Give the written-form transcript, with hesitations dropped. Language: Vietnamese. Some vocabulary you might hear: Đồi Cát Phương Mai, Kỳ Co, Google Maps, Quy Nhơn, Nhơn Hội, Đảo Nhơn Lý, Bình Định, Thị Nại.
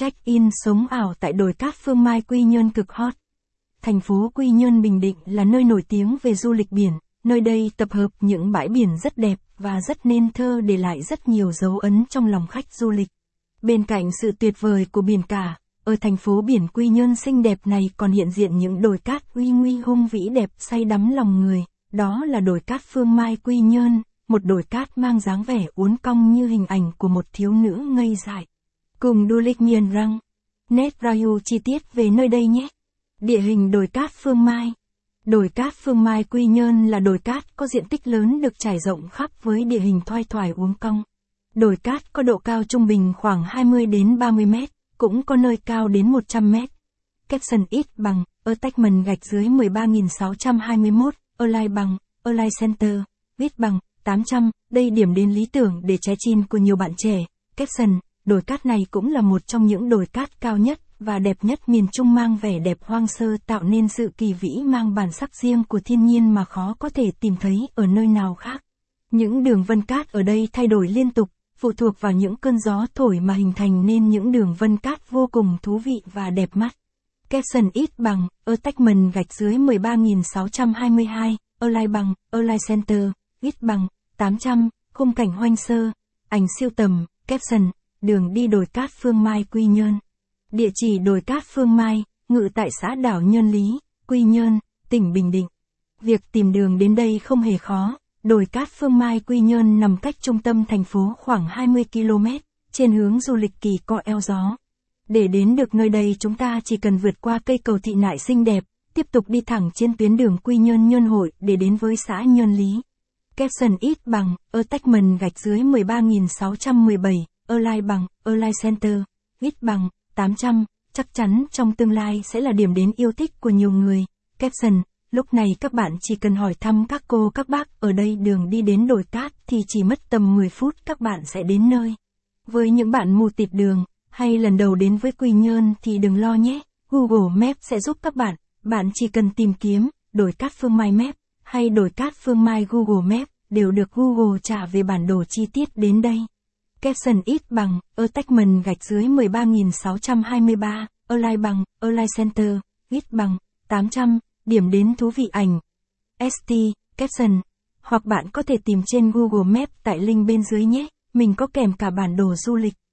Check-in sống ảo tại đồi Cát Phương Mai Quy Nhơn cực hot. Thành phố Quy Nhơn, Bình Định là nơi nổi tiếng về du lịch biển, nơi đây tập hợp những bãi biển rất đẹp và rất nên thơ, để lại rất nhiều dấu ấn trong lòng khách du lịch. Bên cạnh sự tuyệt vời của biển cả, ở thành phố biển Quy Nhơn xinh đẹp này còn hiện diện những đồi cát uy nguy hùng vĩ đẹp say đắm lòng người, đó là đồi Cát Phương Mai Quy Nhơn, một đồi cát mang dáng vẻ uốn cong như hình ảnh của một thiếu nữ ngây dại. Cùng du lịch miền răng, nét review chi tiết về nơi đây nhé. Địa hình đồi Cát Phương Mai. Đồi Cát Phương Mai Quy Nhơn là đồi cát có diện tích lớn được trải rộng khắp với địa hình thoai thoải uốn cong. Đồi cát có độ cao trung bình khoảng 20 đến 30 mét, cũng có nơi cao đến 100 mét. Caption ít bằng, ở tách mần gạch dưới 13.621, ở lai bằng, ở lai center, ít bằng, 800, đây điểm đến lý tưởng để trái chin của nhiều bạn trẻ. Caption, đồi cát này cũng là một trong những đồi cát cao nhất và đẹp nhất miền Trung, mang vẻ đẹp hoang sơ tạo nên sự kỳ vĩ, mang bản sắc riêng của thiên nhiên mà khó có thể tìm thấy ở nơi nào khác. Những đường vân cát ở đây thay đổi liên tục, phụ thuộc vào những cơn gió thổi mà hình thành nên những đường vân cát vô cùng thú vị và đẹp mắt. Caption ít bằng, ở tách mần gạch dưới 13.622, ở lai bằng, ở lai center, ít bằng, 800, khung cảnh hoang sơ, ảnh siêu tầm. Caption, đường đi đồi Cát Phương Mai Quy Nhơn. Địa chỉ đồi Cát Phương Mai, ngụ tại xã Đảo Nhơn Lý, Quy Nhơn, tỉnh Bình Định. Việc tìm đường đến đây không hề khó, đồi Cát Phương Mai Quy Nhơn nằm cách trung tâm thành phố khoảng 20 km, trên hướng du lịch Kỳ Co Eo Gió. Để đến được nơi đây chúng ta chỉ cần vượt qua cây cầu Thị Nại xinh đẹp, tiếp tục đi thẳng trên tuyến đường Quy Nhơn Nhơn Hội để đến với xã Nhơn Lý. Caption ít bằng, ở tách mần gạch dưới 13.617, ở lai bằng, ở lai center, ít bằng, 800, chắc chắn trong tương lai sẽ là điểm đến yêu thích của nhiều người. Caption, lúc này các bạn chỉ cần hỏi thăm các cô các bác ở đây đường đi đến đồi cát thì chỉ mất tầm 10 phút các bạn sẽ đến nơi. Với những bạn mù tịt đường, hay lần đầu đến với Quy Nhơn thì đừng lo nhé, Google Maps sẽ giúp các bạn, bạn chỉ cần tìm kiếm đồi Cát Phương Mai Map, hay đồi Cát Phương Mai Google Maps, đều được Google trả về bản đồ chi tiết đến đây. Caption ít bằng, ở tách mần gạch dưới 13.623, ở lai bằng, ở lai center, ít bằng, 800, điểm đến thú vị ảnh. ST, caption, hoặc bạn có thể tìm trên Google Maps tại link bên dưới nhé, mình có kèm cả bản đồ du lịch.